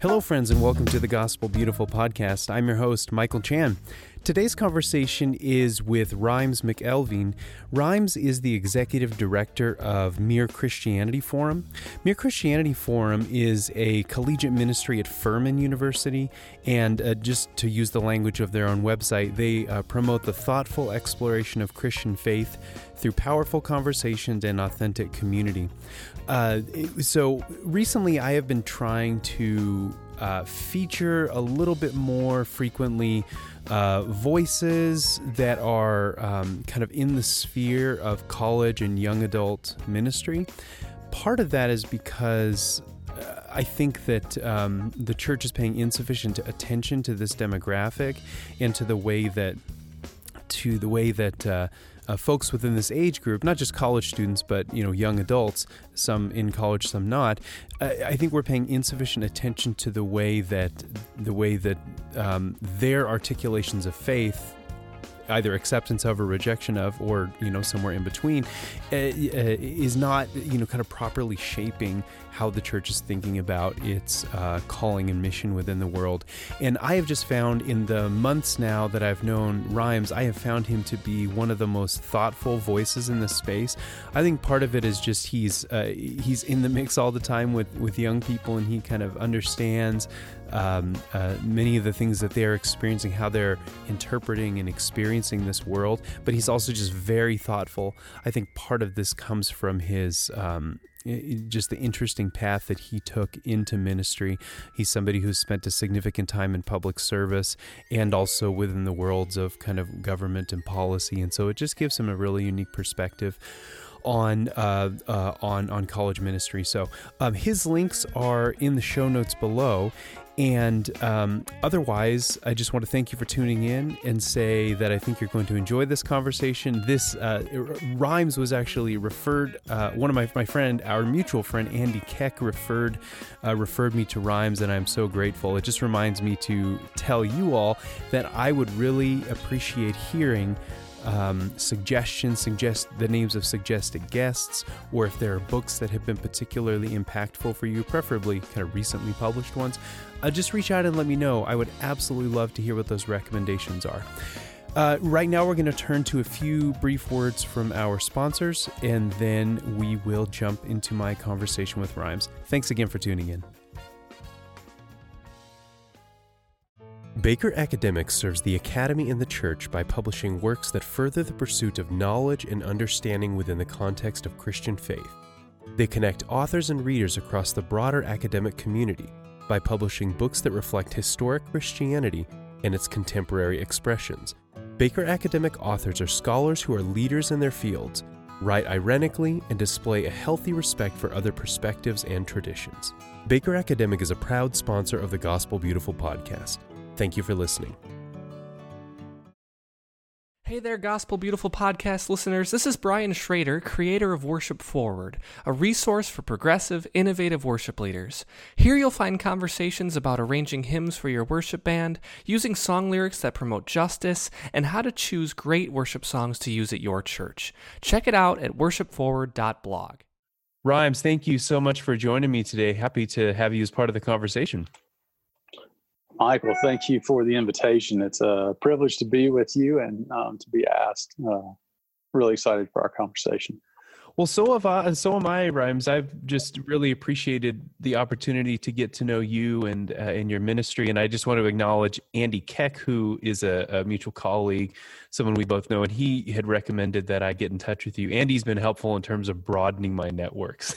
Hello, friends, and welcome to the Gospel Beautiful podcast. I'm your host, Michael Chan. Today's conversation is with Rhimes McElveen. Rhimes is the executive director of Mere Christianity Forum. Mere Christianity Forum is a collegiate ministry at Furman University, and just to use the language of their own website, they promote the thoughtful exploration of Christian faith through powerful conversations and authentic community. So recently I have been trying to feature a little bit more frequently voices that are kind of in the sphere of college and young adult ministry. Part of that is because I think that the church is paying insufficient attention to this demographic and to the way that folks within this age group, not just college students, but young adults, some in college, some not. I think we're paying insufficient attention to the way that their articulations of faith, either acceptance of or rejection of, or somewhere in between, is not kind of properly shaping how the church is thinking about its calling and mission within the world. And I have just found, in the months now that I've known Rhimes, I have found him to be one of the most thoughtful voices in this space. I think part of it is just he's in the mix all the time with young people, and he kind of understands many of the things that they're experiencing, how they're interpreting and experiencing this world, but he's also just very thoughtful. I think part of this comes from his just the interesting path that he took into ministry. He's somebody who's spent a significant time in public service and also within the worlds of kind of government and policy, and so it just gives him a really unique perspective on college ministry. So his links are in the show notes below. And otherwise, I just want to thank you for tuning in and say that I think you're going to enjoy this conversation. This Rhimes was actually referred, one of my friend, our mutual friend, Andy Keck, referred me to Rhimes, and I'm so grateful. It just reminds me to tell you all that I would really appreciate hearing suggest the names of suggested guests, or if there are books that have been particularly impactful for you, preferably kind of recently published ones, just reach out and let me know. I would absolutely love to hear what those recommendations are. Right now we're going to turn to a few brief words from our sponsors, and then we will jump into my conversation with Rhimes. Thanks again for tuning in. Baker Academic serves the academy and the church by publishing works that further the pursuit of knowledge and understanding within the context of Christian faith. They connect authors and readers across the broader academic community by publishing books that reflect historic Christianity and its contemporary expressions. Baker Academic authors are scholars who are leaders in their fields, write ironically, and display a healthy respect for other perspectives and traditions. Baker Academic is a proud sponsor of the Gospel Beautiful podcast. Thank you for listening. Hey there, Gospel Beautiful podcast listeners. This is Brian Schrader, creator of Worship Forward, a resource for progressive, innovative worship leaders. Here you'll find conversations about arranging hymns for your worship band, using song lyrics that promote justice, and how to choose great worship songs to use at your church. Check it out at worshipforward.blog. Rhimes, thank you so much for joining me today. Happy to have you as part of the conversation. Michael, thank you for the invitation. It's a privilege to be with you and to be asked. Really excited for our conversation. Well, so am I, Rhimes. I've just really appreciated the opportunity to get to know you and your ministry. And I just want to acknowledge Andy Keck, who is a mutual colleague, someone we both know, and he had recommended that I get in touch with you. Andy's been helpful in terms of broadening my networks.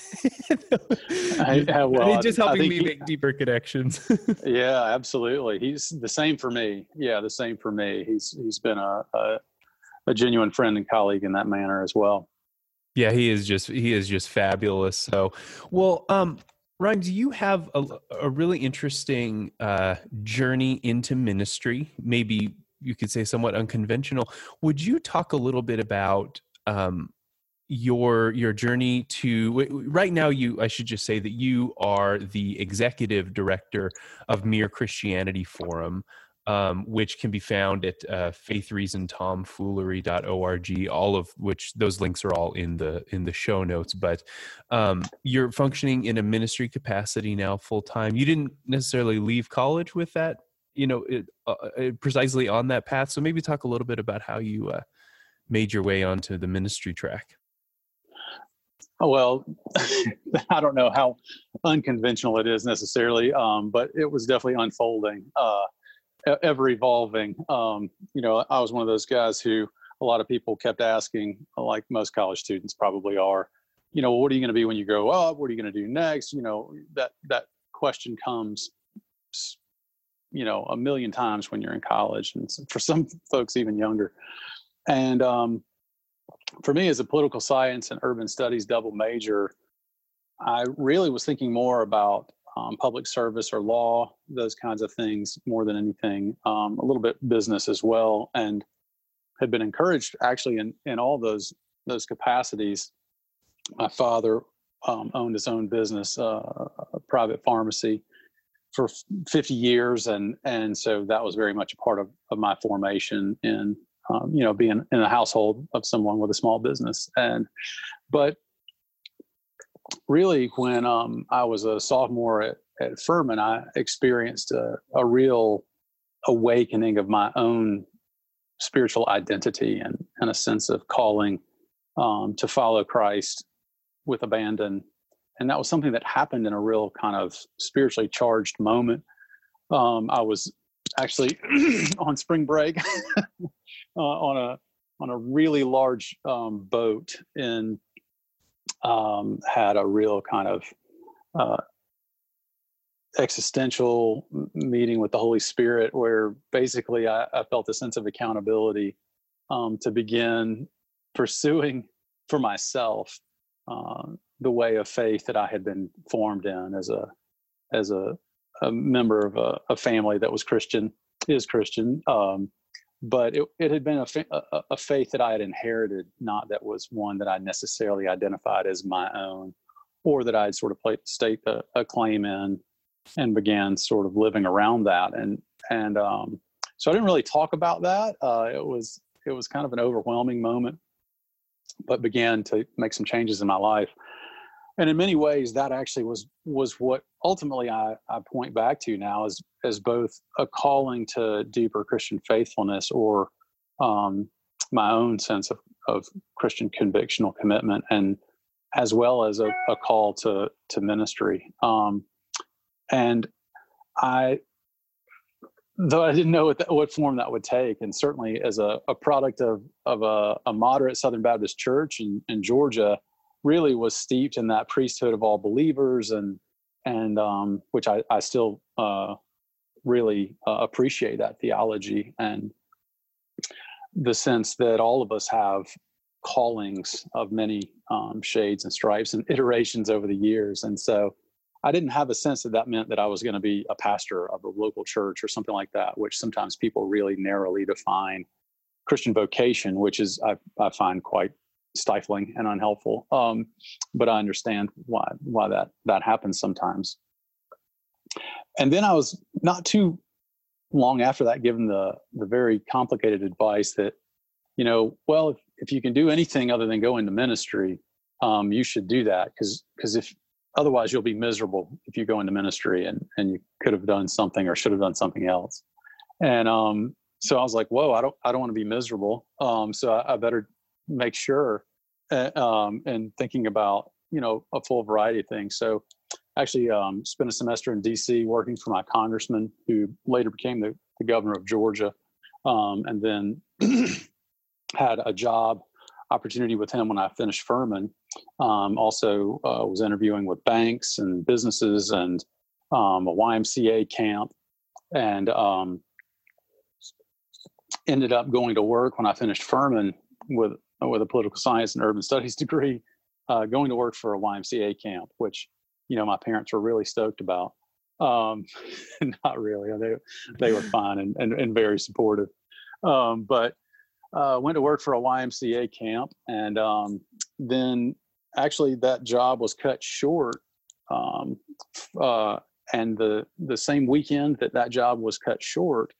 He's just helping me make deeper connections. Yeah, absolutely. He's the same for me. He's been a genuine friend and colleague in that manner as well. Yeah, he is just fabulous. So, well, Rhimes, you have a really interesting journey into ministry. Maybe you could say somewhat unconventional. Would you talk a little bit about your journey to right now? I should just say that you are the executive director of Mere Christianity Forum. which can be found at faithreasontomfoolery.org, all of which those links are all in the show notes. But you're functioning in a ministry capacity now full time. You didn't necessarily leave college with that, you know, precisely on that path. So maybe talk a little bit about how you made your way onto the ministry track. Well, I don't know how unconventional it is necessarily, but it was definitely unfolding, ever evolving. You know, I was one of those guys who a lot of people kept asking, like most college students probably are, you know, what are you going to be when you grow up? What are you going to do next? You know, that question comes, you know, a million times when you're in college, and for some folks even younger. And for me, as a political science and urban studies double major, I really was thinking more about public service or law, those kinds of things, more than anything, a little bit business as well, and had been encouraged actually in all those capacities. My father owned his own business, a private pharmacy, for 50 years. And so that was very much a part of my formation in you know, being in a household of someone with a small business. But really, when I was a sophomore at Furman, I experienced a real awakening of my own spiritual identity and a sense of calling to follow Christ with abandon. And that was something that happened in a real kind of spiritually charged moment. I was actually on spring break on a really large boat, and had a real kind of existential meeting with the Holy Spirit, where basically I felt a sense of accountability to begin pursuing for myself the way of faith that I had been formed in as a member of a family that was Christian, but it had been a faith that I had inherited, not that was one that I necessarily identified as my own, or that I had sort of staked a claim in, and began sort of living around that. And so I didn't really talk about that. It was kind of an overwhelming moment, but began to make some changes in my life. And in many ways, that actually was what ultimately I point back to now as both a calling to deeper Christian faithfulness, or my own sense of Christian convictional commitment, and as well as a call to ministry. And though I didn't know what form that would take, and certainly as a product of a moderate Southern Baptist church in Georgia, really was steeped in that priesthood of all believers, and which I still really appreciate that theology, and the sense that all of us have callings of many shades and stripes and iterations over the years. And so I didn't have a sense that meant that I was going to be a pastor of a local church or something like that, which sometimes people really narrowly define Christian vocation, which is I find quite stifling and unhelpful, but I understand why that happens sometimes. And then I was not too long after that given the very complicated advice that, you know, well, if you can do anything other than go into ministry, you should do that, because if otherwise you'll be miserable if you go into ministry and you could have done something or should have done something else. And so I was like, whoa, I don't want to be miserable, so I better make sure, and thinking about, you know, a full variety of things. So actually spent a semester in DC working for my congressman, who later became the governor of Georgia, and then had a job opportunity with him when I finished Furman. Also was interviewing with banks and businesses, and a YMCA camp, and ended up going to work when I finished Furman with a political science and urban studies degree, going to work for a YMCA camp, which, you know, my parents were really stoked about. Not really. They were fine and very supportive. But went to work for a YMCA camp, and then actually that job was cut short. And the same weekend that job was cut short,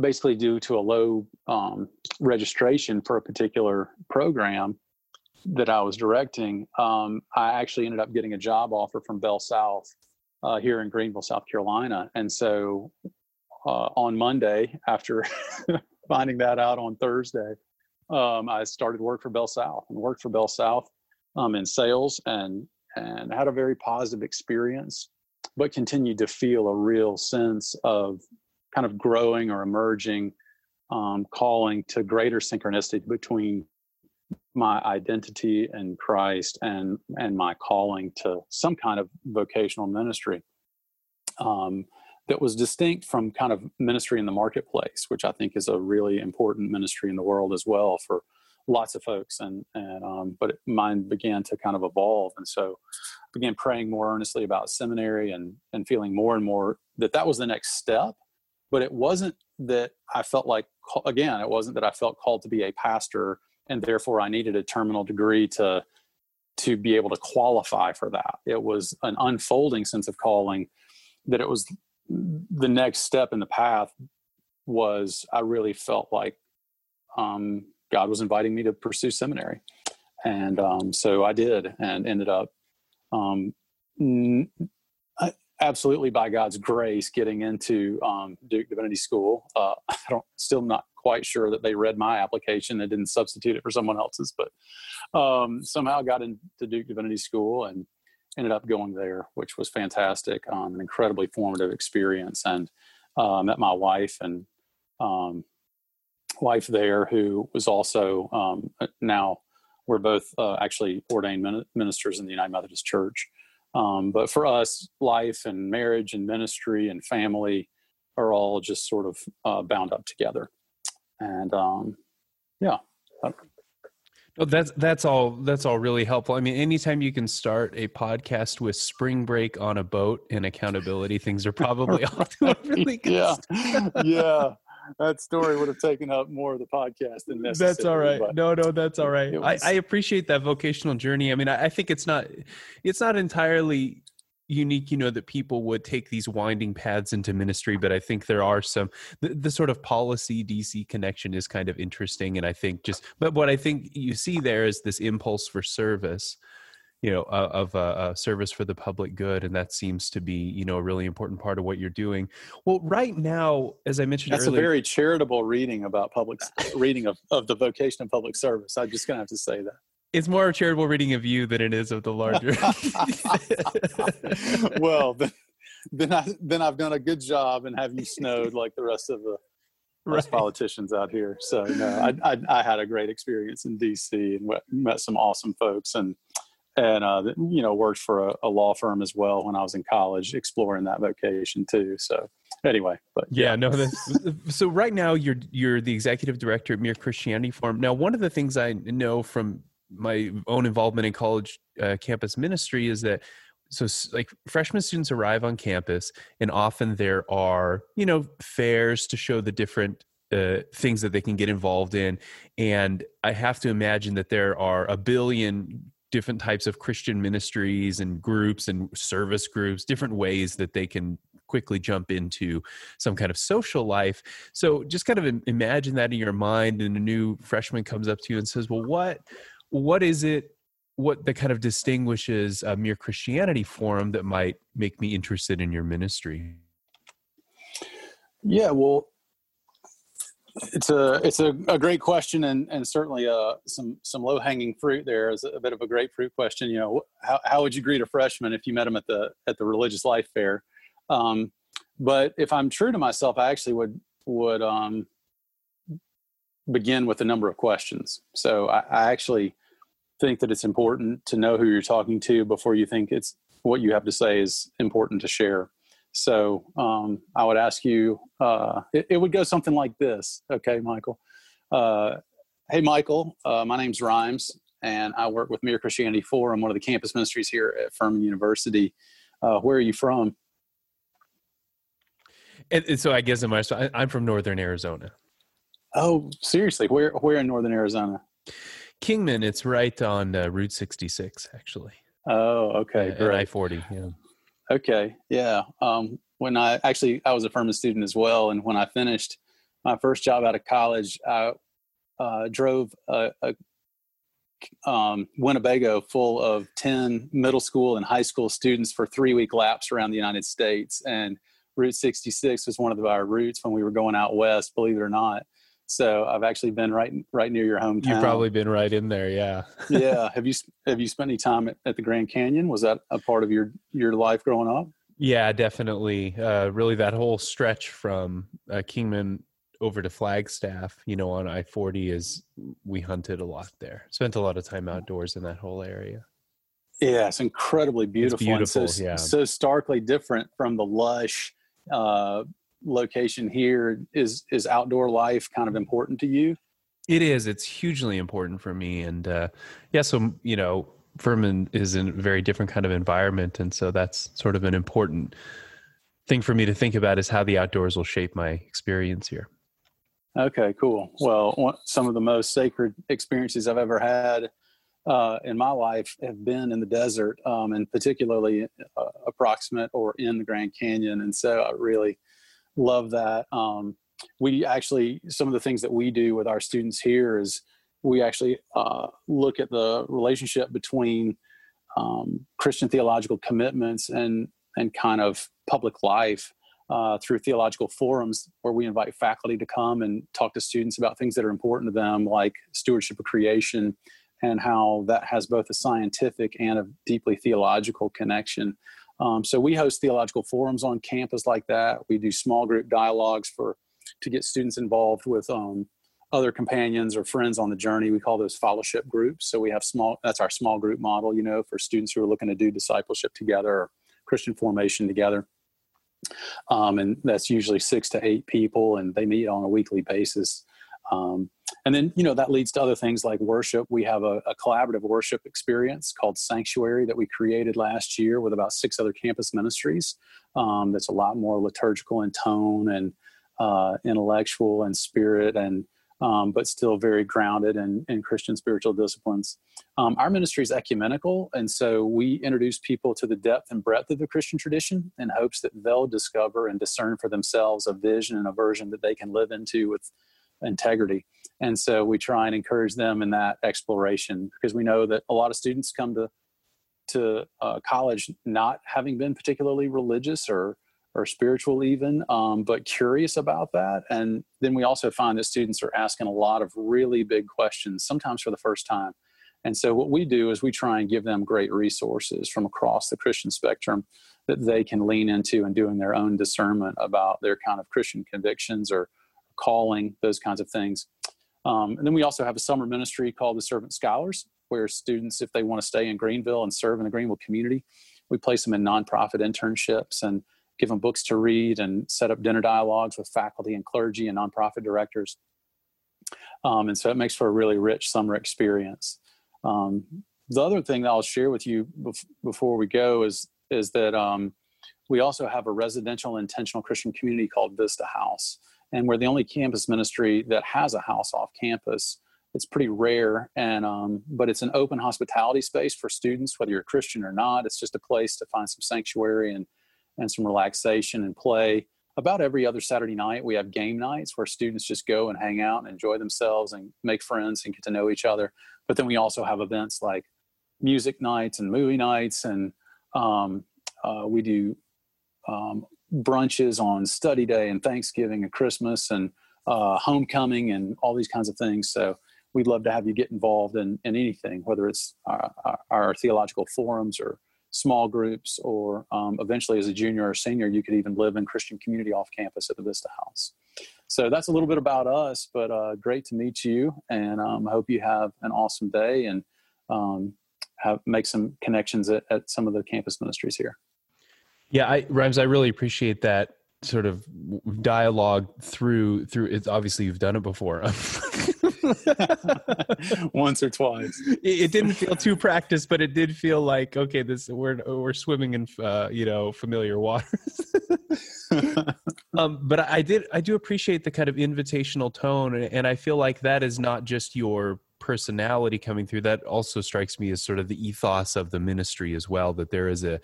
basically due to a low registration for a particular program that I was directing, I actually ended up getting a job offer from Bell South here in Greenville, South Carolina. And so on Monday, after finding that out on Thursday, I started work for Bell South and worked for Bell South in sales, and had a very positive experience, but continued to feel a real sense of kind of growing or emerging calling to greater synchronicity between my identity in Christ and my calling to some kind of vocational ministry that was distinct from kind of ministry in the marketplace, which I think is a really important ministry in the world as well for lots of folks. But mine began to kind of evolve. And so I began praying more earnestly about seminary and feeling more and more that that was the next step. But it wasn't that I felt like, again, it wasn't that I felt called to be a pastor and therefore I needed a terminal degree to be able to qualify for that. It was an unfolding sense of calling, that it was the next step in the path was I really felt like God was inviting me to pursue seminary. And so I did, and ended up absolutely by God's grace getting into Duke Divinity School. Still not quite sure that they read my application. They didn't substitute it for someone else's, but somehow got into Duke Divinity School and ended up going there, which was fantastic, an incredibly formative experience. And met my wife wife there, who was also now we're both actually ordained ministers in the United Methodist Church. But for us, life and marriage and ministry and family are all just sort of bound up together. And yeah. No, that's all really helpful. I mean, anytime you can start a podcast with spring break on a boat and accountability, things are probably all doing really good. Yeah. Yeah. That story would have taken up more of the podcast than necessary. That's all right. No, that's all right. I appreciate that vocational journey. I mean, I think it's not entirely unique, you know, that people would take these winding paths into ministry, but I think there are some, the sort of policy DC connection is kind of interesting. And I think but what I think you see there is this impulse for service, you know, of service for the public good. And that seems to be, you know, a really important part of what you're doing. Well, right now, as I mentioned earlier. That's a very charitable reading about reading of the vocation of public service. I'm just going to have to say that. It's more a charitable reading of you than it is of the larger. Well, then I've done a good job and have you snowed like the rest of the rest politicians out here. So no, I had a great experience in DC and met some awesome folks, and you know, worked for a law firm as well when I was in college, exploring that vocation too. So anyway, but so right now you're the executive director at Mere Christianity Forum. Now, one of the things I know from my own involvement in college campus ministry is that, so like freshman students arrive on campus and often there are, you know, fairs to show the different things that they can get involved in. And I have to imagine that there are a billion different types of Christian ministries and groups and service groups, different ways that they can quickly jump into some kind of social life. So just kind of imagine that in your mind, and a new freshman comes up to you and says, well, what is it, what that kind of distinguishes a Mere Christianity Forum that might make me interested in your ministry? Yeah, well, it's a great question, and certainly some low-hanging fruit there is a bit of a grapefruit question. You know, how would you greet a freshman if you met him at the religious life fair? But if I'm true to myself, I actually would begin with a number of questions. So I actually think that it's important to know who you're talking to before you think it's what you have to say is important to share. So I would ask you, it would go something like this. Okay, Michael. Hey, Michael, my name's Rhimes, and I work with Mere Christianity Forum, one of the campus ministries here at Furman University. Where are you from? And so I guess I'm from Northern Arizona. Oh, seriously? Where in Northern Arizona? Kingman. It's right on Route 66, actually. Oh, okay, great. I-40. Yeah. Okay, yeah. when I actually, I was a Furman student as well. And when I finished my first job out of college, I drove a Winnebago full of 10 middle school and high school students for 3-week laps around the United States. And Route 66 was one of our routes when we were going out west, believe it or not. So I've actually been right near your hometown. You've probably been right in there, yeah. Yeah. Have you spent any time at the Grand Canyon? Was that a part of your life growing up? Yeah, definitely. Really, that whole stretch from Kingman over to Flagstaff, on I-40 we hunted a lot there. Spent a lot of time outdoors in that whole area. Yeah, it's incredibly beautiful. It's beautiful, and so starkly different from the lush location here. Is outdoor life kind of important to you? It is. It's hugely important for me. And so Furman is in a very different kind of environment. And so that's sort of an important thing for me to think about, is how the outdoors will shape my experience here. Okay, cool. Well, some of the most sacred experiences I've ever had in my life have been in the desert, and particularly approximate or in the Grand Canyon. And so I really love that. Some of the things that we do with our students here is we actually look at the relationship between Christian theological commitments and kind of public life through theological forums, where we invite faculty to come and talk to students about things that are important to them, like stewardship of creation, and how that has both a scientific and a deeply theological connection. So we host theological forums on campus like that. We do small group dialogues to get students involved with other companions or friends on the journey. We call those fellowship groups. So we have that's our small group model, for students who are looking to do discipleship together or Christian formation together. And that's usually 6 to 8 people, and they meet on a weekly basis. And then, that leads to other things like worship. We have a collaborative worship experience called Sanctuary that we created last year with about 6 other campus ministries. That's a lot more liturgical in tone and intellectual and spirit, and but still very grounded in Christian spiritual disciplines. Our ministry is ecumenical, and so we introduce people to the depth and breadth of the Christian tradition in hopes that they'll discover and discern for themselves a vision and a version that they can live into with integrity. And so we try and encourage them in that exploration, because we know that a lot of students come to college not having been particularly religious or spiritual even, but curious about that. And then we also find that students are asking a lot of really big questions, sometimes for the first time. And so what we do is we try and give them great resources from across the Christian spectrum that they can lean into in doing their own discernment about their kind of Christian convictions or calling, those kinds of things. And then we also have a summer ministry called the Servant Scholars, where students, if they want to stay in Greenville and serve in the Greenville community, we place them in nonprofit internships and give them books to read and set up dinner dialogues with faculty and clergy and nonprofit directors. And so it makes for a really rich summer experience. The other thing that I'll share with you before we go is that we also have a residential intentional Christian community called Vista House. And we're the only campus ministry that has a house off campus. It's pretty rare, and but it's an open hospitality space for students, whether you're a Christian or not. It's just a place to find some sanctuary and some relaxation and play. About every other Saturday night, we have game nights where students just go and hang out and enjoy themselves and make friends and get to know each other. But then we also have events like music nights and movie nights, and we do brunches on study day and Thanksgiving and Christmas and homecoming and all these kinds of things. So we'd love to have you get involved in anything, whether it's our theological forums or small groups, or eventually as a junior or senior, you could even live in Christian community off campus at the Vista House. So that's a little bit about us, but great to meet you. And I hope you have an awesome day, and make some connections at some of the campus ministries here. Yeah, Rhimes, I really appreciate that sort of dialogue through it's obviously you've done it before. Once or twice. It didn't feel too practiced, but it did feel like, okay, we're swimming in familiar waters. But I do appreciate the kind of invitational tone, and I feel like that is not just your personality coming through. That also strikes me as sort of the ethos of the ministry as well, that there is a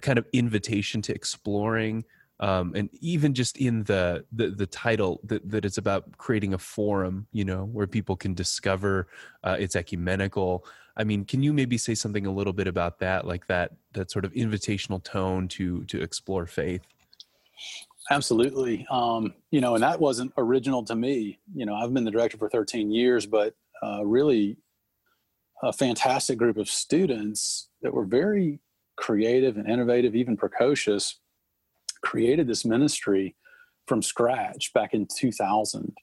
kind of invitation to exploring And even just in the title that it's about creating a forum, you know, where people can discover it's ecumenical. I mean, can you maybe say something a little bit about that, like that sort of invitational tone to explore faith? Absolutely. You know, and that wasn't original to me. You know, I've been the director for 13 years, but really a fantastic group of students that were very creative and innovative, even precocious, created this ministry from scratch back in 2000,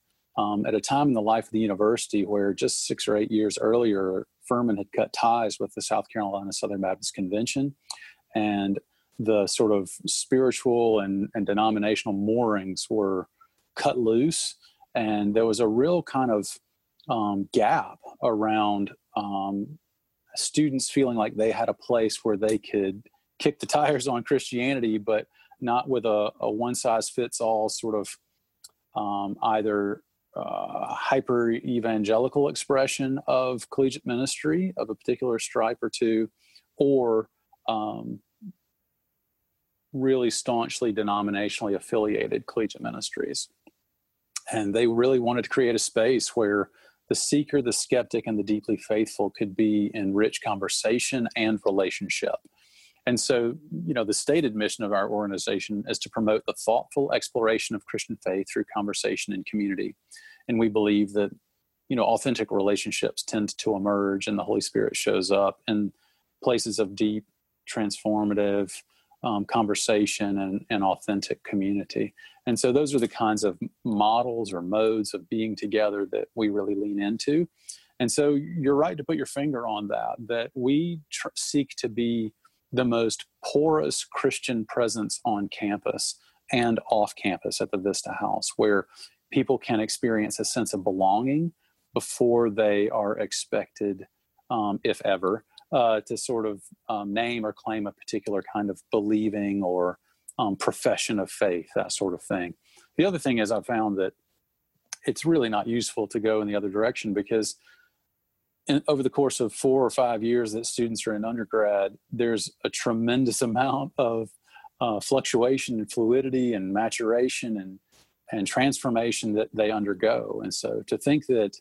at a time in the life of the university where just 6 or 8 years earlier, Furman had cut ties with the South Carolina Southern Baptist Convention, and the sort of spiritual and denominational moorings were cut loose. And there was a real kind of gap around students feeling like they had a place where they could kick the tires on Christianity, but not with a one-size-fits-all sort of either hyper-evangelical expression of collegiate ministry of a particular stripe or two, or really staunchly denominationally affiliated collegiate ministries. And they really wanted to create a space where the seeker, the skeptic, and the deeply faithful could be in rich conversation and relationship. And so, you know, the stated mission of our organization is to promote the thoughtful exploration of Christian faith through conversation and community. And we believe that, you know, authentic relationships tend to emerge and the Holy Spirit shows up in places of deep, transformative conversation and authentic community. And so those are the kinds of models or modes of being together that we really lean into. And so you're right to put your finger on that we seek to be the most porous Christian presence on campus and off campus at the Vista House, where people can experience a sense of belonging before they are expected, if ever, to sort of name or claim a particular kind of believing or profession of faith, that sort of thing. The other thing is I found that it's really not useful to go in the other direction, because over the course of 4 or 5 years that students are in undergrad, there's a tremendous amount of fluctuation and fluidity and maturation and transformation that they undergo. And so to think that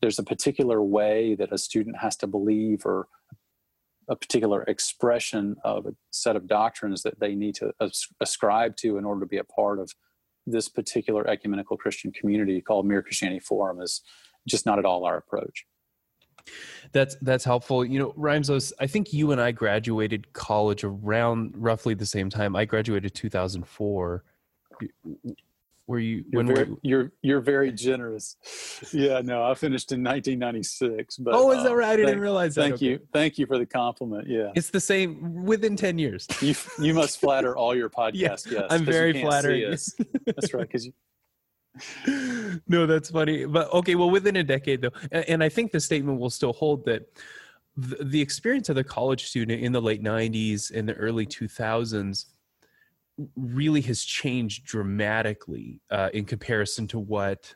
there's a particular way that a student has to believe or a particular expression of a set of doctrines that they need to ascribe to in order to be a part of this particular ecumenical Christian community called Mere Christianity Forum is just not at all our approach. That's helpful. You know, Rhimes, I think you and I graduated college around roughly the same time. I graduated 2004. Were you? You're very generous. Yeah, no, I finished in 1996. But, oh, is that right? I didn't realize that. Thank you. Thank you for the compliment. Yeah, it's the same within 10 years. You must flatter all your podcasts. Yes, I'm very flattered. That's right, because you. No, that's funny. But okay, well, within a decade though, and I think the statement will still hold that the experience of the college student in the late 90s and the early 2000s really has changed dramatically in comparison to what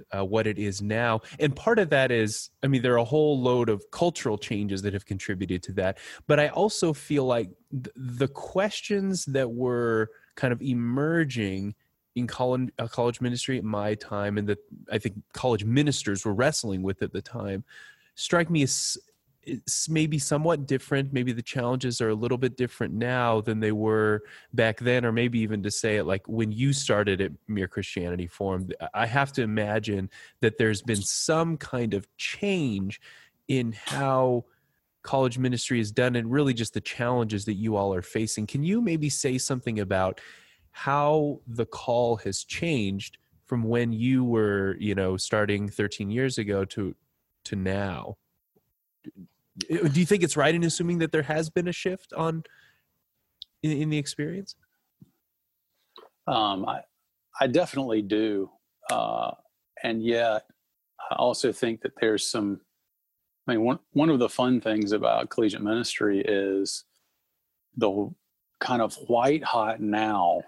it is now. And part of that is, I mean, there are a whole load of cultural changes that have contributed to that. But I also feel like the questions that were kind of emerging in college ministry at my time, and that I think college ministers were wrestling with at the time, strike me as maybe somewhat different. Maybe the challenges are a little bit different now than they were back then, or maybe even to say it like when you started at Mere Christianity Forum, I have to imagine that there's been some kind of change in how college ministry is done and really just the challenges that you all are facing. Can you maybe say something about how the call has changed from when you were, you know, starting 13 years ago to now? Do you think it's right in assuming that there has been a shift in the experience? I definitely do. And yet I also think that there's some, I mean, one of the fun things about collegiate ministry is the kind of white hot now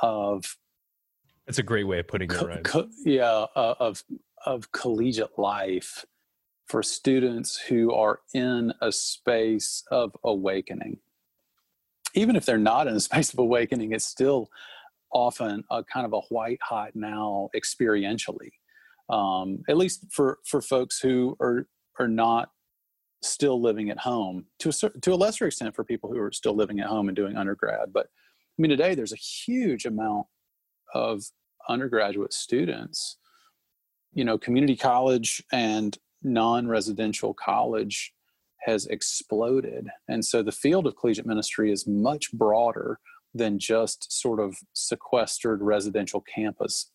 of, that's a great way of putting it, right? Of collegiate life for students who are in a space of awakening. Even if they're not in a space of awakening, it's still often a kind of a white hot now experientially, at least for folks who are not still living at home, to a lesser extent for people who are still living at home and doing undergrad. But I mean, today there's a huge amount of undergraduate students, you know, community college and non-residential college has exploded. And so the field of collegiate ministry is much broader than just sort of sequestered residential campus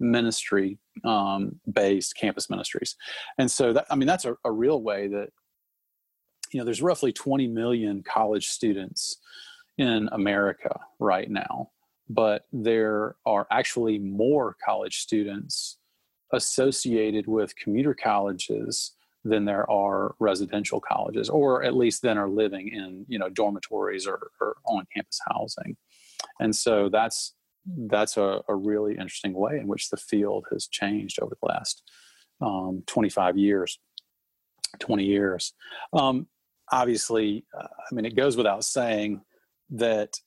ministry, based campus ministries. And so that, I mean, that's a real way that, you know, there's roughly 20 million college students in America right now, but there are actually more college students associated with commuter colleges than there are residential colleges, or at least than are living in, you know, dormitories or on-campus housing. And so that's a really interesting way in which the field has changed over the last 20 years. Obviously, I mean, it goes without saying that,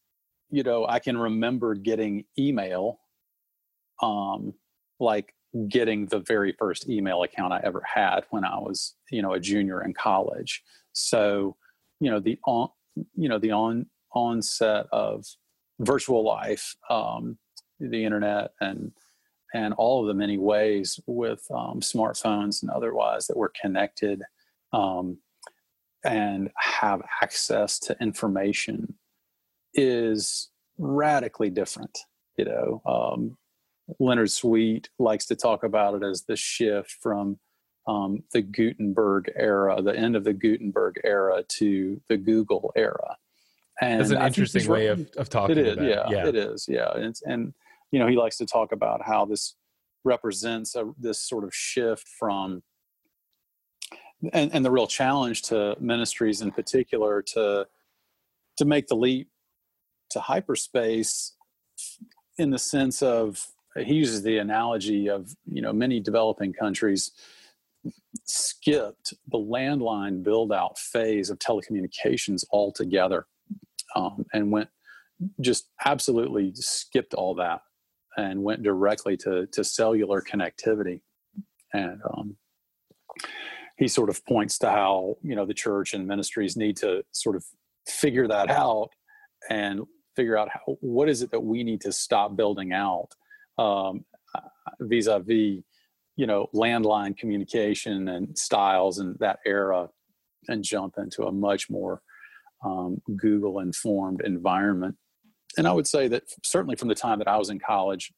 you know, I can remember getting email, like getting the very first email account I ever had when I was, you know, a junior in college. So, you know, the onset of virtual life, the internet, and all of the many ways with smartphones and otherwise that we're connected and have access to information is radically different. You know, Leonard Sweet likes to talk about it as the shift from the Gutenberg era, the end of the Gutenberg era, to the Google era. And that's an interesting way of talking about it. Yeah, it is. And, you know, he likes to talk about how this represents this sort of shift from, and the real challenge to ministries in particular to make the leap to hyperspace, in the sense of, he uses the analogy of, you know, many developing countries skipped the landline build-out phase of telecommunications altogether, and went, just absolutely skipped all that and went directly to cellular connectivity. And he sort of points to how, you know, the church and ministries need to sort of figure that out and figure out how, what is it that we need to stop building out, vis-a-vis, you know, landline communication and styles and that era, and jump into a much more Google-informed environment. And I would say that certainly from the time that I was in college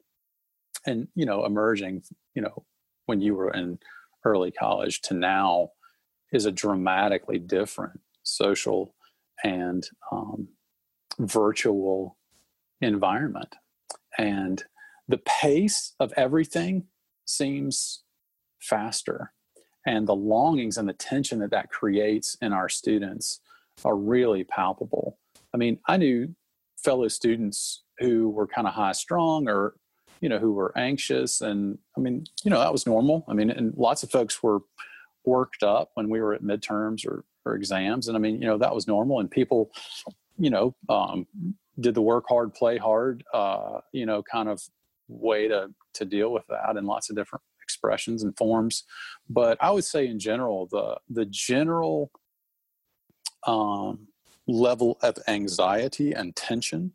and, you know, emerging, you know, when you were in early college to now is a dramatically different social and virtual environment. And the pace of everything seems faster, and the longings and the tension that that creates in our students are really palpable. I mean, I knew fellow students who were kind of high strung, or, you know, who were anxious. And I mean, you know, that was normal. I mean, and lots of folks were worked up when we were at midterms or exams. And I mean, you know, that was normal. And people, you know, did the work hard, play hard, you know, kind of way to deal with that in lots of different expressions and forms. But I would say in general, the general level of anxiety and tension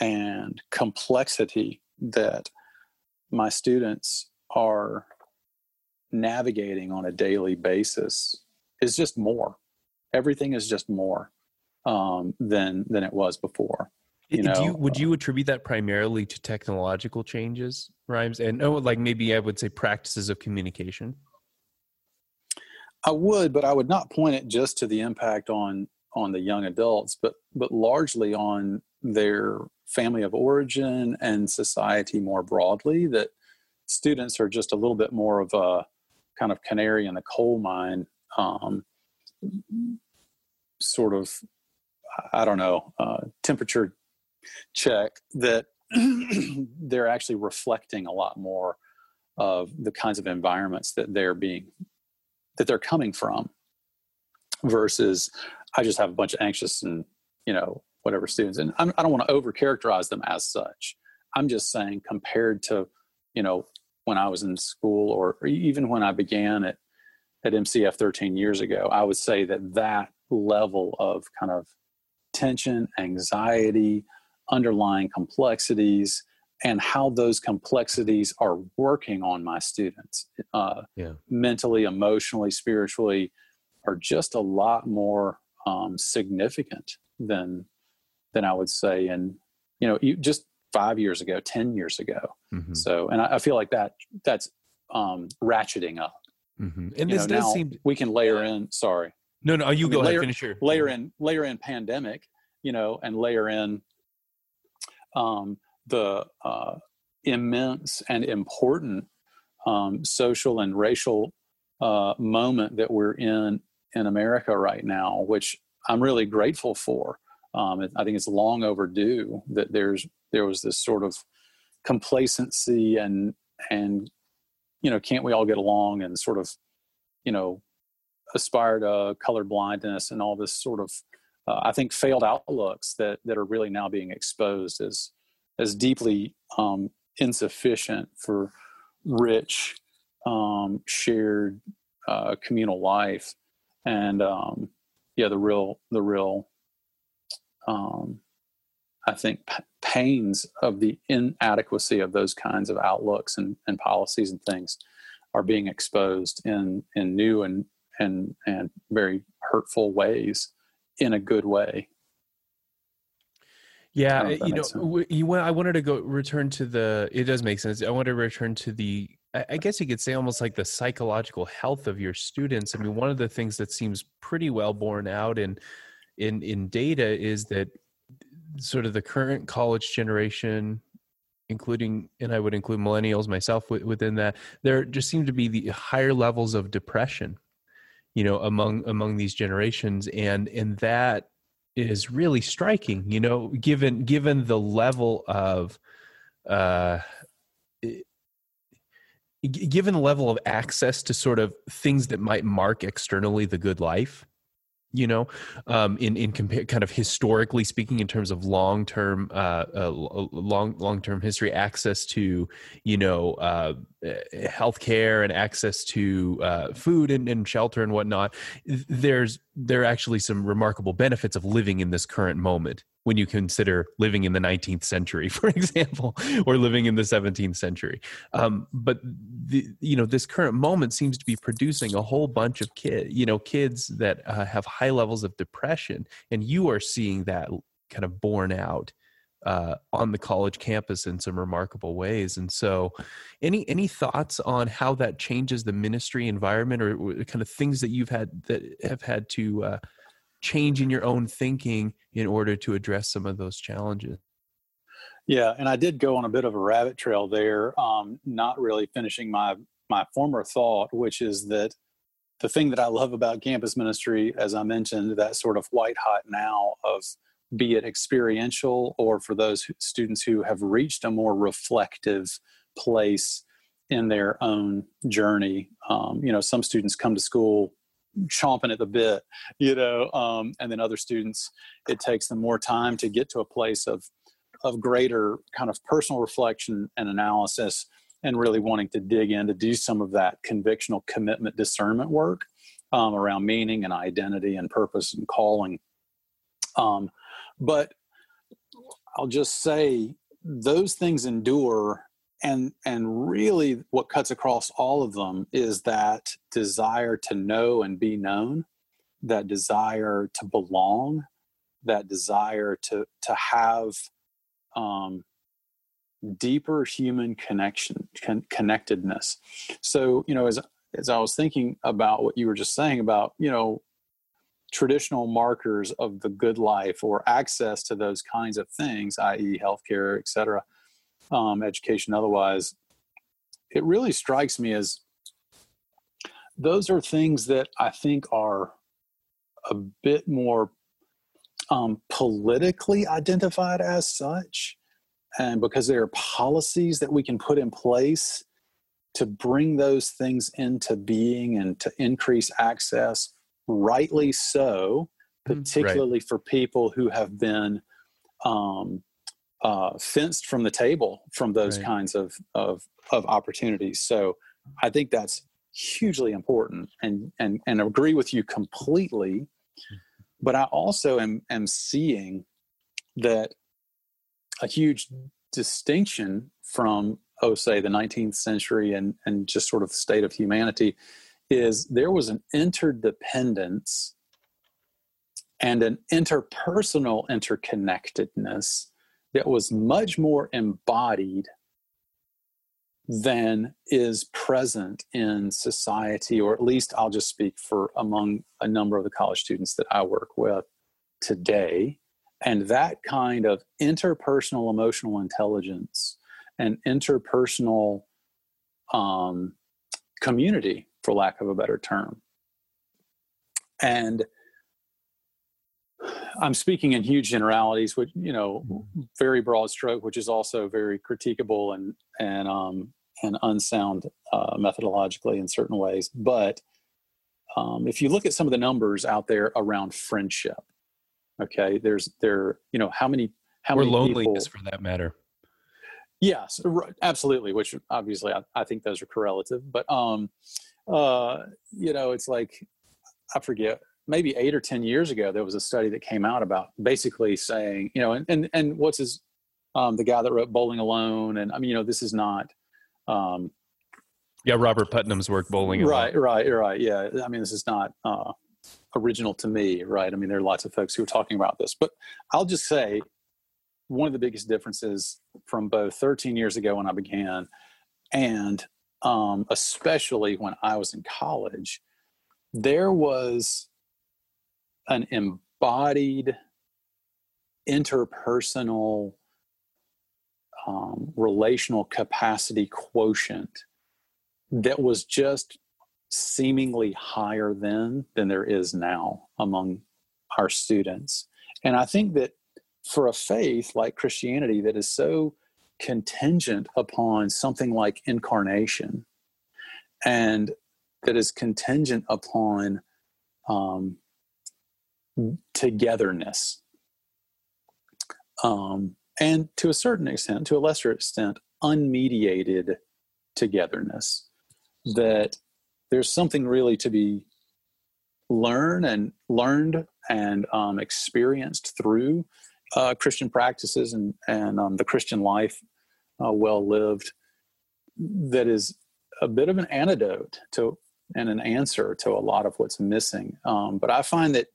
and complexity that my students are navigating on a daily basis is just more. Everything is just more than it was before. You know, would you attribute that primarily to technological changes, Rhimes? And like maybe I would say practices of communication? I would, but I would not point it just to the impact on the young adults, but largely on their family of origin and society more broadly, that students are just a little bit more of a kind of canary in the coal mine, sort of, I don't know, temperature check, that they're actually reflecting a lot more of the kinds of environments that they're coming from, versus I just have a bunch of anxious and, you know, whatever students. And I don't want to over characterize them as such. I'm just saying compared to, you know, when I was in school or even when I began at MCF 13 years ago, I would say that level of kind of tension, anxiety, underlying complexities, and how those complexities are working on my students mentally, emotionally, spiritually are just a lot more significant than I would say in, you know, just 5 years ago, 10 years ago. Mm-hmm. So, and I feel like that's ratcheting up. Mm-hmm. And you this know, does seem to... we can layer in, sorry. No, you go ahead, finish your... Layer in pandemic, you know, and layer in the immense and important social and racial moment that we're in America right now, which I'm really grateful for. I think it's long overdue that there was this sort of complacency and you know, can't we all get along, and sort of, you know, aspire to color blindness and all this sort of I think failed outlooks that are really now being exposed as deeply insufficient for rich shared communal life, and the real I think pains of the inadequacy of those kinds of outlooks and policies and things are being exposed in new and very hurtful ways in a good way. Yeah. You know, I wanted to return to it does make sense. I want to return to the, I guess you could say almost like the psychological health of your students. I mean, one of the things that seems pretty well borne out in data is that sort of the current college generation, including, and I would include millennials myself within that, there just seem to be the higher levels of depression, you know, among these generations. And that is really striking, you know, given the level of, access to sort of things that might mark externally the good life, you know, kind of historically speaking, in terms of long-term history, access to, you know, healthcare and access to food and shelter and whatnot. There are actually some remarkable benefits of living in this current moment when you consider living in the 19th century, for example, or living in the 17th century. But you know, this current moment seems to be producing a whole bunch of kids that have high levels of depression, and you are seeing that kind of borne out on the college campus in some remarkable ways. And so any thoughts on how that changes the ministry environment, or kind of things that have had to change in your own thinking in order to address some of those challenges? Yeah. And I did go on a bit of a rabbit trail there, not really finishing my former thought, which is that the thing that I love about campus ministry, as I mentioned, that sort of white hot now of, be it experiential or for those students who have reached a more reflective place in their own journey. You know, some students come to school chomping at the bit, you know, and then other students, it takes them more time to get to a place of greater kind of personal reflection and analysis, and really wanting to dig in to do some of that convictional commitment discernment work around meaning and identity and purpose and calling. But I'll just say those things endure, and really what cuts across all of them is that desire to know and be known, that desire to belong, that desire to have deeper human connectedness. So, you know, as I was thinking about what you were just saying about, you know, traditional markers of the good life or access to those kinds of things, i.e. healthcare, et cetera, education, otherwise, it really strikes me as those are things that I think are a bit more politically identified as such. And because there are policies that we can put in place to bring those things into being and to increase access, rightly so, particularly for people who have been fenced from the table from those right. kinds of opportunities. So I think that's hugely important, and agree with you completely. But I also am seeing that a huge distinction from, oh, say the 19th century and just sort of the state of humanity is there was an interdependence and an interpersonal interconnectedness that was much more embodied than is present in society, or at least I'll just speak for among a number of the college students that I work with today. And that kind of interpersonal emotional intelligence and interpersonal community, for lack of a better term. And I'm speaking in huge generalities, which, you know, very broad stroke, which is also very critiquable and unsound methodologically in certain ways. But if you look at some of the numbers out there around friendship, okay, there, you know, how many loneliness people, for that matter. Yes, absolutely. Which obviously I think those are correlative, but you know, it's like, I forget, maybe 8 or 10 years ago, there was a study that came out about basically saying, you know, and what's his, the guy that wrote Bowling Alone. And I mean, you know, this is not, yeah, Robert Putnam's work, Bowling Alone. Right. Yeah. I mean, this is not, original to me, right? I mean, there are lots of folks who are talking about this, but I'll just say one of the biggest differences from both 13 years ago when I began and, especially when I was in college, there was an embodied interpersonal relational capacity quotient that was just seemingly higher than there is now among our students. And I think that for a faith like Christianity that is so contingent upon something like incarnation, and that is contingent upon togetherness, and to a certain extent, to a lesser extent, unmediated togetherness, that there's something really to be learned and experienced through Christian practices and the Christian life well lived, that is a bit of an antidote to and an answer to a lot of what's missing. But I find that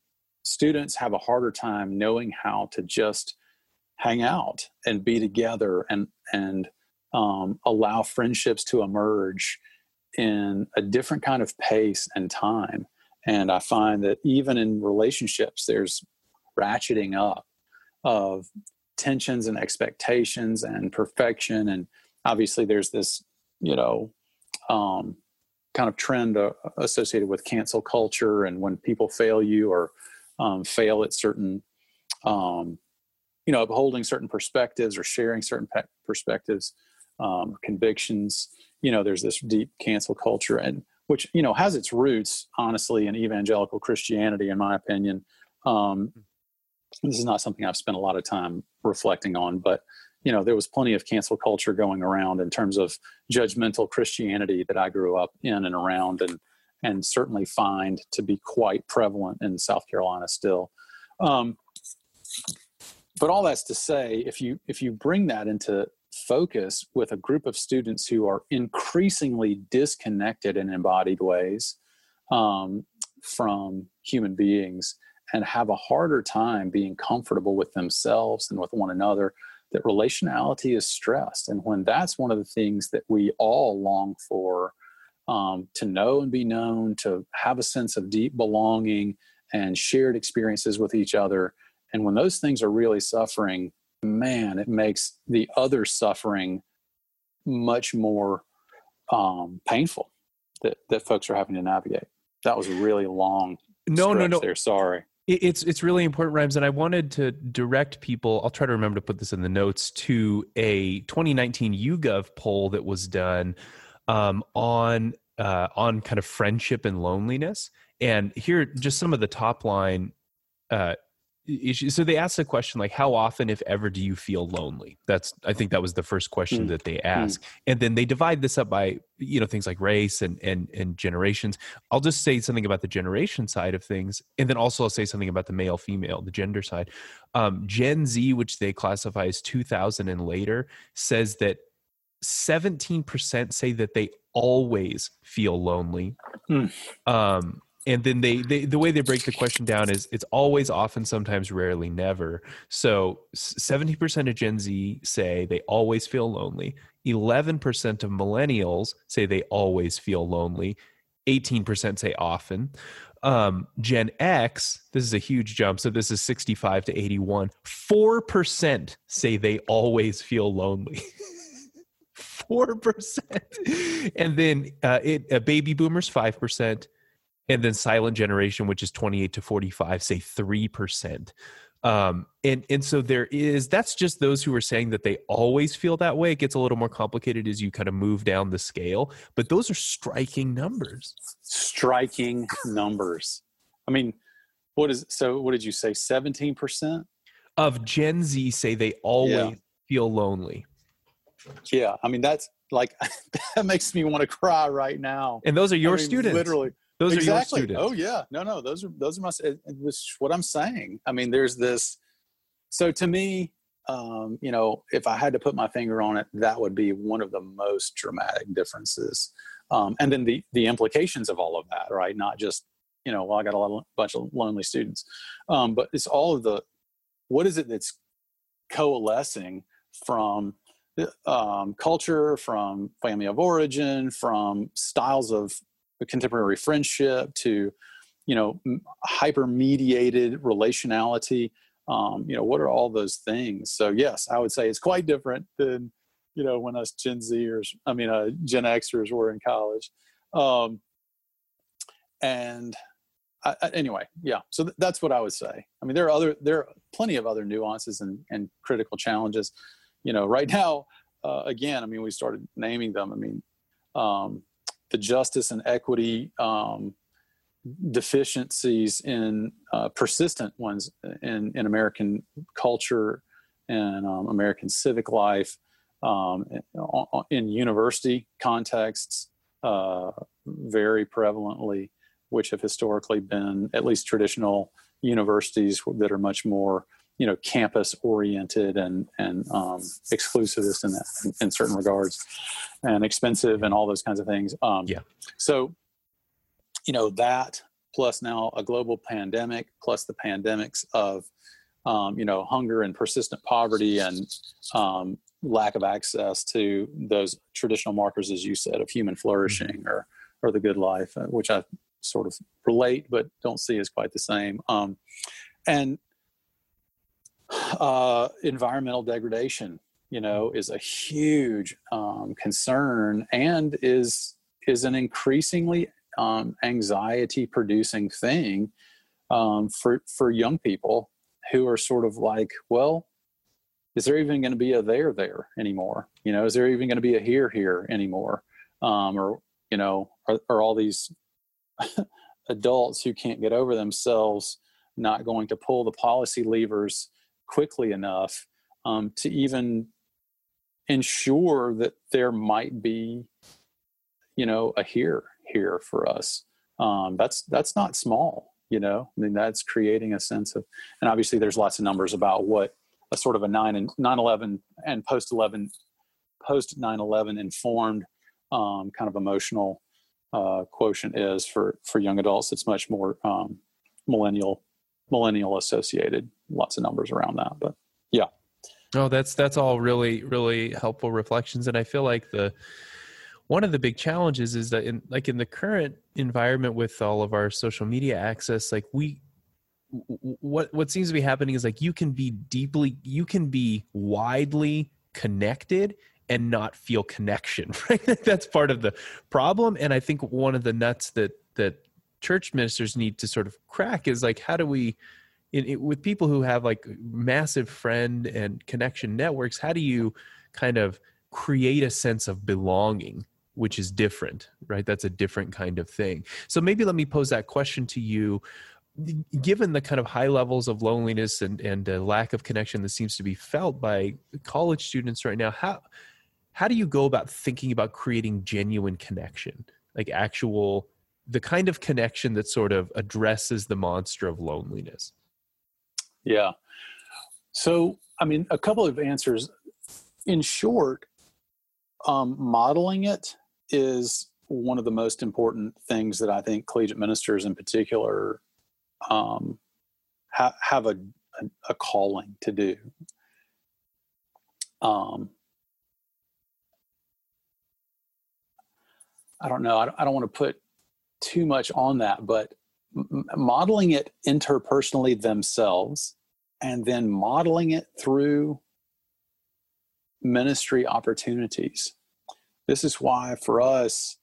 students have a harder time knowing how to just hang out and be together and allow friendships to emerge in a different kind of pace and time. And I find that even in relationships, there's ratcheting up of tensions and expectations and perfection. And obviously there's this, you know, kind of trend associated with cancel culture, and when people fail you or fail at certain, you know, upholding certain perspectives or sharing certain perspectives, convictions, you know, there's this deep cancel culture, and which, you know, has its roots, honestly, in evangelical Christianity, in my opinion. This is not something I've spent a lot of time reflecting on, but you know, there was plenty of cancel culture going around in terms of judgmental Christianity that I grew up in and around, and certainly find to be quite prevalent in South Carolina still. But all that's to say, if you bring that into focus with a group of students who are increasingly disconnected in embodied ways from human beings, and have a harder time being comfortable with themselves and with one another, that relationality is stressed. And when that's one of the things that we all long for, to know and be known, to have a sense of deep belonging and shared experiences with each other. And when those things are really suffering, man, it makes the other suffering much more painful that folks are having to navigate. That was a really long no. there. Sorry. It's really important, Rhimes, and I wanted to direct people, I'll try to remember to put this in the notes, to a 2019 YouGov poll that was done on kind of friendship and loneliness. And here, just some of the top line So they asked the question, like, how often, if ever, do you feel lonely? I think that was the first question that they asked. And then they divide this up by, things like race and generations. I'll just say something about the generation side of things. And then also I'll say something about the male, female, the gender side. Gen Z, which they classify as 2000 and later, says that 17% say that they always feel lonely. And then they the way they break the question down is it's always, often, sometimes, rarely, never. So 70% of Gen Z say they always feel lonely. 11% of millennials say they always feel lonely. 18% say often. Gen X, this is a huge jump. So this is 65 to 81. 4% say they always feel lonely. 4%. And then baby boomers, 5%. And then silent generation, which is 28 to 45, say 3%. And so that's just those who are saying that they always feel that way. It gets a little more complicated as you kind of move down the scale, but those are striking numbers. Striking numbers. I mean, what did you say? 17% of Gen Z say they always feel lonely. Yeah. I mean, that's like, that makes me want to cry right now. And those are your students. Literally. Those exactly. are your students. Oh yeah. No. Those are my, it's what I'm saying. I mean, there's this, so to me, if I had to put my finger on it, that would be one of the most dramatic differences. And then the implications of all of that, right? Not just, I got bunch of lonely students. But it's all of what is it that's coalescing from culture, from family of origin, from styles of contemporary friendship to, hyper-mediated relationality, what are all those things? So yes, I would say it's quite different than, when us Gen Xers were in college. So that's what I would say. I mean, there are plenty of other nuances and critical challenges, right now, again, we started naming them. The justice and equity deficiencies in persistent ones in American culture and American civic life, in university contexts, very prevalently, which have historically been at least traditional universities that are much more, campus oriented and exclusivist in certain regards, and expensive and all those kinds of things. So, that plus now a global pandemic, plus the pandemics of, hunger and persistent poverty and lack of access to those traditional markers, as you said, of human flourishing or the good life, which I sort of relate, but don't see as quite the same. Environmental degradation, is a huge concern and is an increasingly anxiety-producing thing for young people who are sort of like, well, is there even going to be a there anymore? Is there even going to be a here anymore? Are all these adults who can't get over themselves not going to pull the policy levers quickly enough to even ensure that there might be, a here for us? That's not small, that's creating a sense of, and obviously there's lots of numbers about what a sort of a 9/11 and post 9/11 informed kind of emotional quotient is for young adults. It's much more millennial associated, lots of numbers around that, but yeah. No, that's all really, really helpful reflections. And I feel like one of the big challenges is that in the current environment with all of our social media access, like what seems to be happening is like, you can be widely connected and not feel connection, right? That's part of the problem. And I think one of the nuts that church ministers need to sort of crack is like, how do we, with people who have like massive friend and connection networks, how do you kind of create a sense of belonging, which is different, right? That's a different kind of thing. So maybe let me pose that question to you. given the kind of high levels of loneliness and lack of connection that seems to be felt by college students right now, how do you go about thinking about creating genuine connection, like actual, the kind of connection that sort of addresses the monster of loneliness? Yeah. So, I mean, a couple of answers. In short, modeling it is one of the most important things that I think collegiate ministers in particular have a calling to do. I don't know. I don't want to put too much on that, but modeling it interpersonally themselves and then modeling it through ministry opportunities. This is why for us,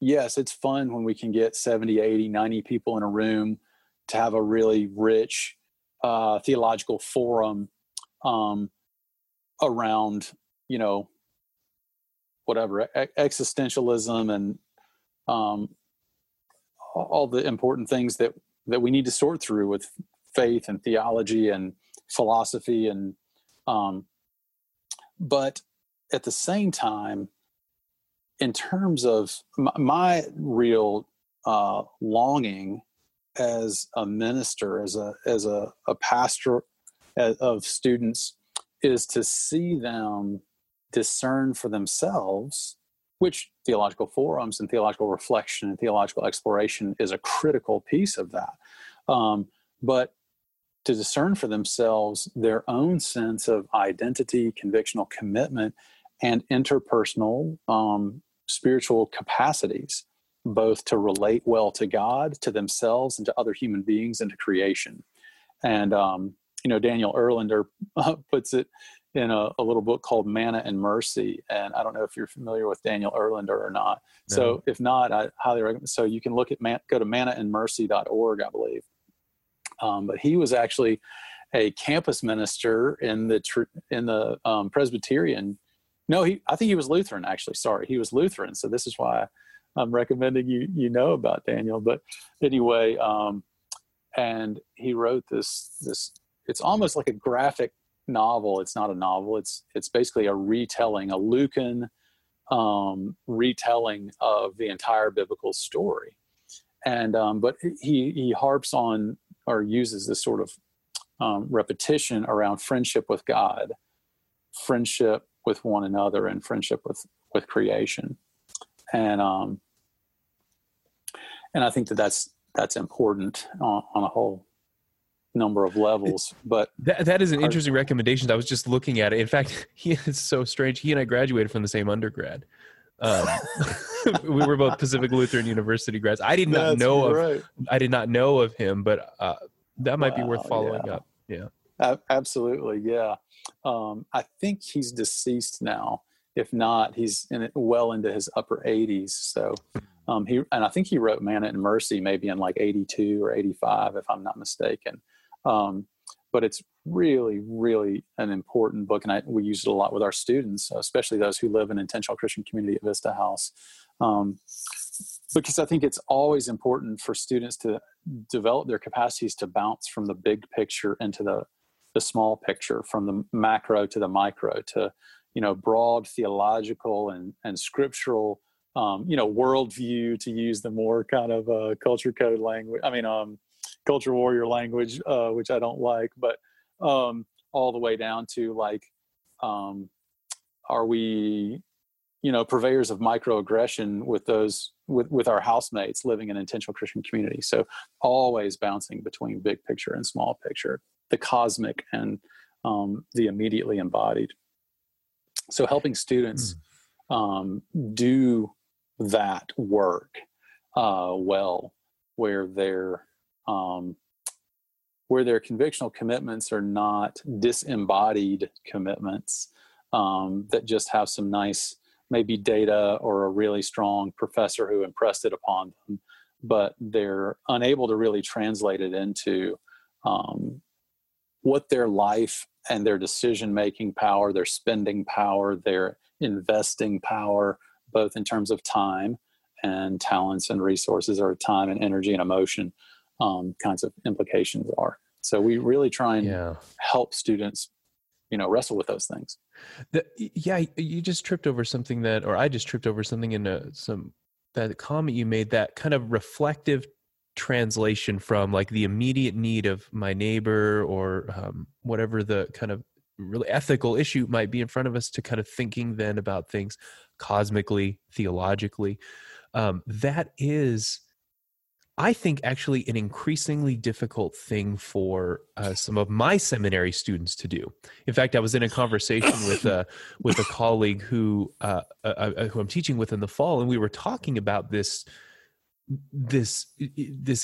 yes, it's fun when we can get 70, 80, 90 people in a room to have a really rich theological forum around, you know, whatever, existentialism and all the important things that we need to sort through with faith and theology and philosophy. And but at the same time, in terms of my real longing as a minister, as a pastor of students, is to see them discern for themselves, which theological forums and theological reflection and theological exploration is a critical piece of that. But to discern for themselves their own sense of identity, convictional commitment, and interpersonal spiritual capacities, both to relate well to God, to themselves, and to other human beings, and to creation. And, you know, Daniel Erlander puts it in a little book called Manna and Mercy. And I don't know if you're familiar with Daniel Erlander or not. No. So if not, I highly recommend. So you can look at, go to mannaandmercy.org, I believe. But he was actually a campus minister in the Presbyterian. No, I think he was Lutheran, actually. Sorry, he was Lutheran. So this is why I'm recommending you know about Daniel. But anyway, and he wrote this, it's almost like a graphic novel. It's not a novel. It's basically a retelling, a Lucan retelling of the entire biblical story. And but he harps on or uses this sort of repetition around friendship with God, friendship with one another, and friendship with creation. And I think that's important on a whole number of levels. But that is an interesting recommendation. I was just looking at it. In fact, it's so strange. He and I graduated from the same undergrad. We were both Pacific Lutheran University grads. I did not know of him, but that might be worth following up. Yeah, absolutely. Yeah. I think he's deceased now. If not, he's well into his upper 80s. So and I think he wrote Manna and Mercy maybe in like 82 or 85, if I'm not mistaken. But it's really, really an important book. And we use it a lot with our students, especially those who live in intentional Christian community at Vista House. Because I think it's always important for students to develop their capacities to bounce from the big picture into the small picture, from the macro to the micro, to, you know, broad theological and scriptural, you know, worldview, to use the more kind of culture code language. I mean, culture warrior language, which I don't like, but all the way down to like, are we, you know, purveyors of microaggression with those with our housemates living in an intentional Christian community? So always bouncing between big picture and small picture, the cosmic and the immediately embodied. So helping students do that work well, where they're where their convictional commitments are not disembodied commitments that just have some nice maybe data or a really strong professor who impressed it upon them, but they're unable to really translate it into what their life and their decision-making power, their spending power, their investing power, both in terms of time and talents and resources or time and energy and emotion kinds of implications are. So we really try and help students, you know, wrestle with those things. I just tripped over something in that comment you made, that kind of reflective translation from like the immediate need of my neighbor or whatever the kind of really ethical issue might be in front of us, to kind of thinking then about things cosmically, theologically. That is, I think, actually an increasingly difficult thing for some of my seminary students to do. In fact, I was in a conversation with a colleague who I'm teaching with in the fall, and we were talking about this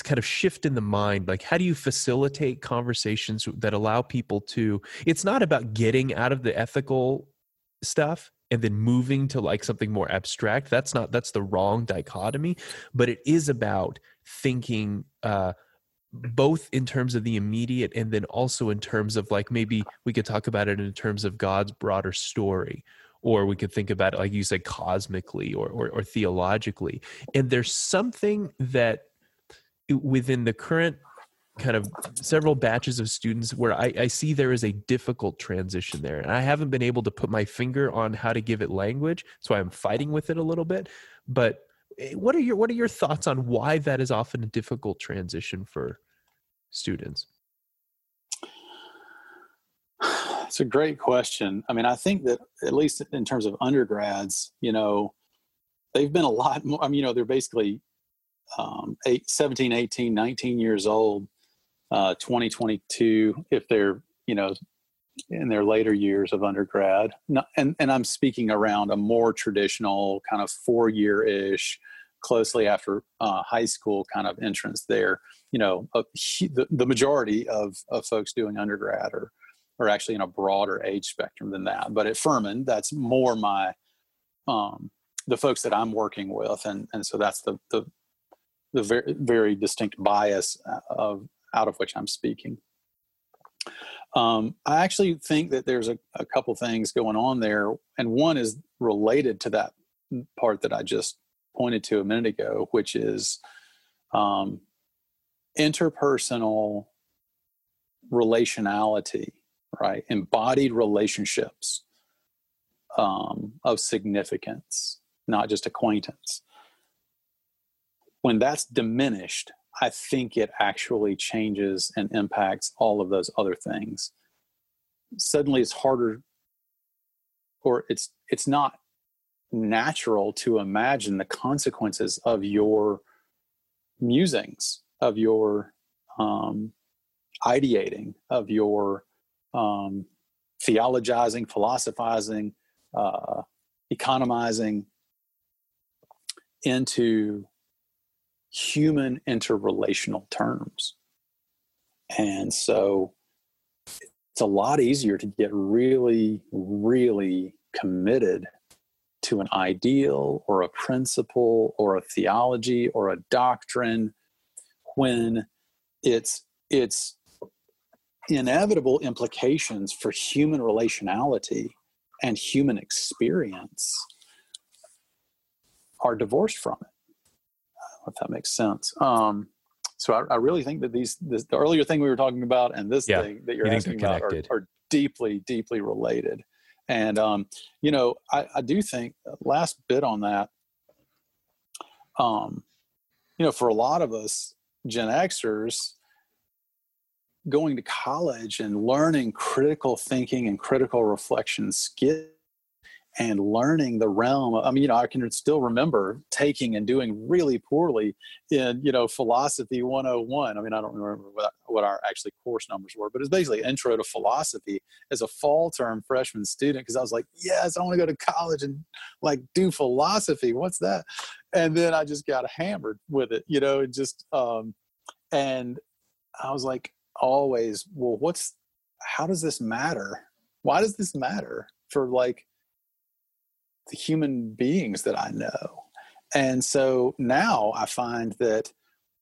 kind of shift in the mind. Like, how do you facilitate conversations that allow people to, it's not about getting out of the ethical stuff and then moving to like something more abstract. That's the wrong dichotomy, but it is about thinking both in terms of the immediate and then also in terms of like, maybe we could talk about it in terms of God's broader story, or we could think about it, like you said, cosmically or theologically. And there's something that within the current kind of several batches of students where I see there is a difficult transition there. And I haven't been able to put my finger on how to give it language, so I'm fighting with it a little bit. But what are your thoughts on why that is often a difficult transition for students? It's a great question. I mean, I think that at least in terms of undergrads, you know, they've been a lot more, I mean, you know, they're basically 17, 18, 19 years old, 20, 22, if they're, you know, in their later years of undergrad. And I'm speaking around a more traditional kind of 4-year-ish, closely after high school kind of entrance there. You know, the majority of folks doing undergrad are actually in a broader age spectrum than that. But at Furman, that's more my, the folks that I'm working with. And so that's the very, very distinct bias out of which I'm speaking. I actually think that there's a couple things going on there. And one is related to that part that I just pointed to a minute ago, which is interpersonal relationality. Right, embodied relationships of significance, not just acquaintance. When that's diminished, I think it actually changes and impacts all of those other things. Suddenly it's harder, or it's not natural to imagine the consequences of your musings, of your ideating, of your theologizing, philosophizing, economizing into human interrelational terms. And so it's a lot easier to get really, really committed to an ideal or a principle or a theology or a doctrine when it's inevitable implications for human relationality and human experience are divorced from it. I don't know if that makes sense. So I really think that the earlier thing we were talking about and this thing that you're asking about are deeply, deeply related. And, you know, I do think last bit on that, you know, for a lot of us Gen Xers, going to college and learning critical thinking and critical reflection skills and learning the realm of, I mean, you know, I can still remember taking and doing really poorly in, you know, philosophy 101. I mean, I don't remember what our actually course numbers were, but it's basically intro to philosophy as a fall term freshman student. Cause I was like, yes, I want to go to college and like do philosophy. What's that? And then I just got hammered with it, you know, and I was like, always, well, how does this matter? Why does this matter for like the human beings that I know? And so now I find that,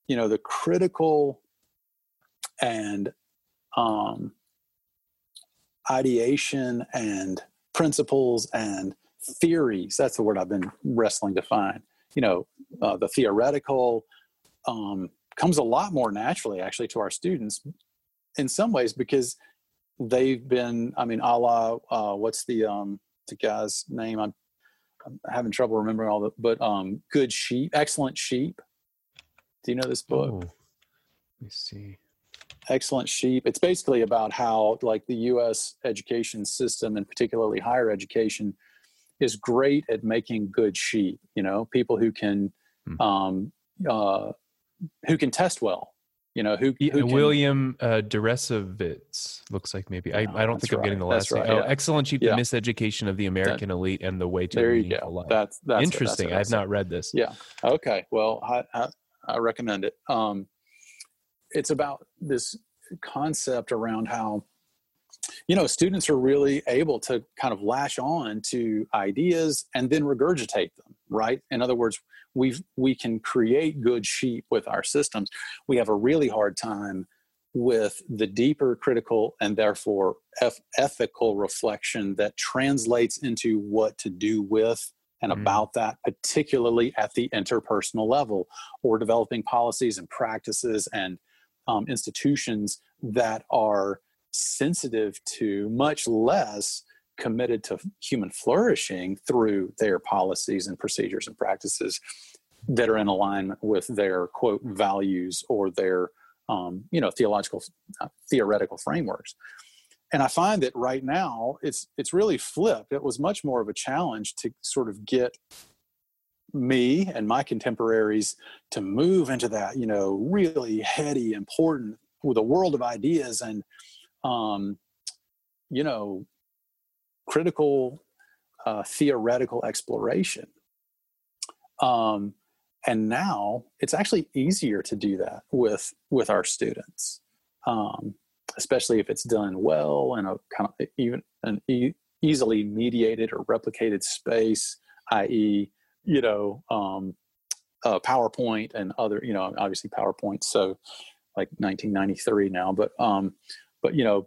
you know, the critical and ideation and principles and theories, that's the word I've been wrestling to find, you know, the theoretical comes a lot more naturally actually to our students in some ways, because they've been, I mean, a la, what's the guy's name? I'm having trouble remembering all the, but Good Sheep, Excellent Sheep. Do you know this book? Oh, let me see. Excellent Sheep. It's basically about how, like, the U.S. education system, and particularly higher education, is great at making good sheep. You know, people who can test well. You know, who can, William Deresiewicz looks like, maybe. Yeah, I don't think I'm getting the last name. Right, yeah. Oh, Excellent Sheep: The Miseducation of the American Elite and the Way to a Meaningful Life. That's interesting. I've not read this. Yeah. Okay. Well, I recommend it. It's about this concept around how, you know, students are really able to kind of lash on to ideas and then regurgitate them, right? In other words, we can create good sheep with our systems. We have a really hard time with the deeper critical and therefore ethical reflection that translates into what to do with and about that, particularly at the interpersonal level, or developing policies and practices and institutions that are sensitive to, much less committed to, human flourishing through their policies and procedures and practices that are in alignment with their, quote, values or their, you know, theoretical frameworks. And I find that right now it's really flipped. It was much more of a challenge to sort of get me and my contemporaries to move into that, you know, really heady, important, with a world of ideas and, you know, critical theoretical exploration. And now it's actually easier to do that with our students, especially if it's done well in a kind of easily mediated or replicated space, i.e., you know, PowerPoint and other, you know, obviously PowerPoint, so like 1993 now, but you know,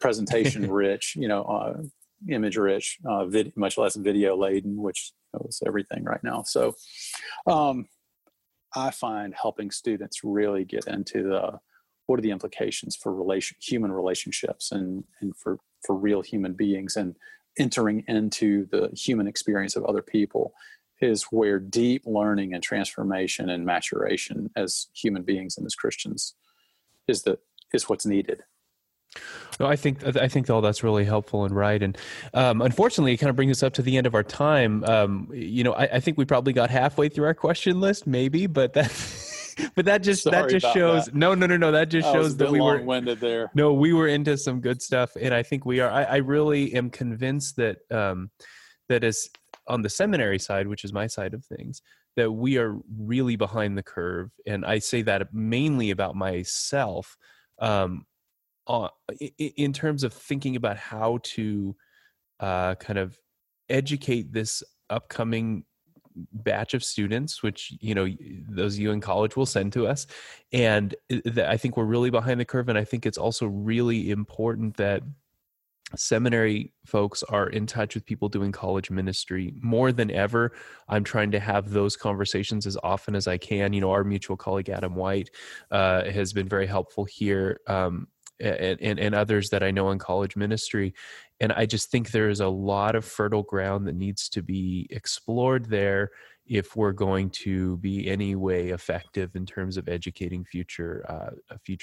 presentation rich, you know, image rich, much less video laden, which is everything right now. So I find helping students really get into the, what are the implications for human relationships and for real human beings, and entering into the human experience of other people, is where deep learning and transformation and maturation as human beings and as Christians is what's needed. No, I think all that's really helpful and right. And unfortunately, it kind of brings us up to the end of our time. You know, I think we probably got halfway through our question list, maybe, but that's... But that just shows, no. That just shows that we were long-winded there. No, we were into some good stuff. And I think we are, I really am convinced that, that is on the seminary side, which is my side of things, that we are really behind the curve. And I say that mainly about myself, in terms of thinking about how to, kind of educate this upcoming batch of students, which, you know, those of you in college will send to us. And I think we're really behind the curve. And I think it's also really important that seminary folks are in touch with people doing college ministry more than ever. I'm trying to have those conversations as often as I can. You know, our mutual colleague, Adam White, has been very helpful here, and others that I know in college ministry. And I just think there is a lot of fertile ground that needs to be explored there if we're going to be any way effective in terms of educating future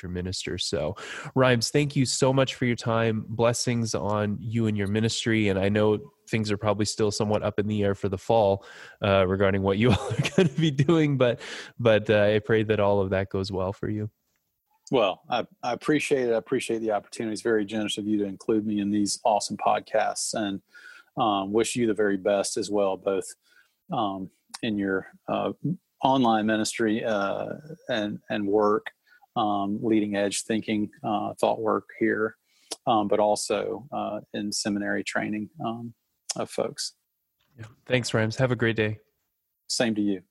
ministers. So, Rhimes, thank you so much for your time. Blessings on you and your ministry. And I know things are probably still somewhat up in the air for the fall regarding what you all are going to be doing, but I pray that all of that goes well for you. Well, I appreciate it. I appreciate the opportunity. It's very generous of you to include me in these awesome podcasts, and wish you the very best as well, both in your online ministry and work, leading edge thinking, thought work here, but also in seminary training of folks. Yeah. Thanks, Rhimes. Have a great day. Same to you.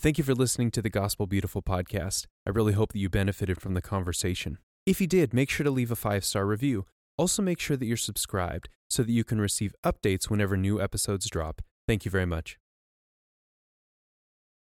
Thank you for listening to the Gospel Beautiful podcast. I really hope that you benefited from the conversation. If you did, make sure to leave a 5-star review. Also, make sure that you're subscribed so that you can receive updates whenever new episodes drop. Thank you very much.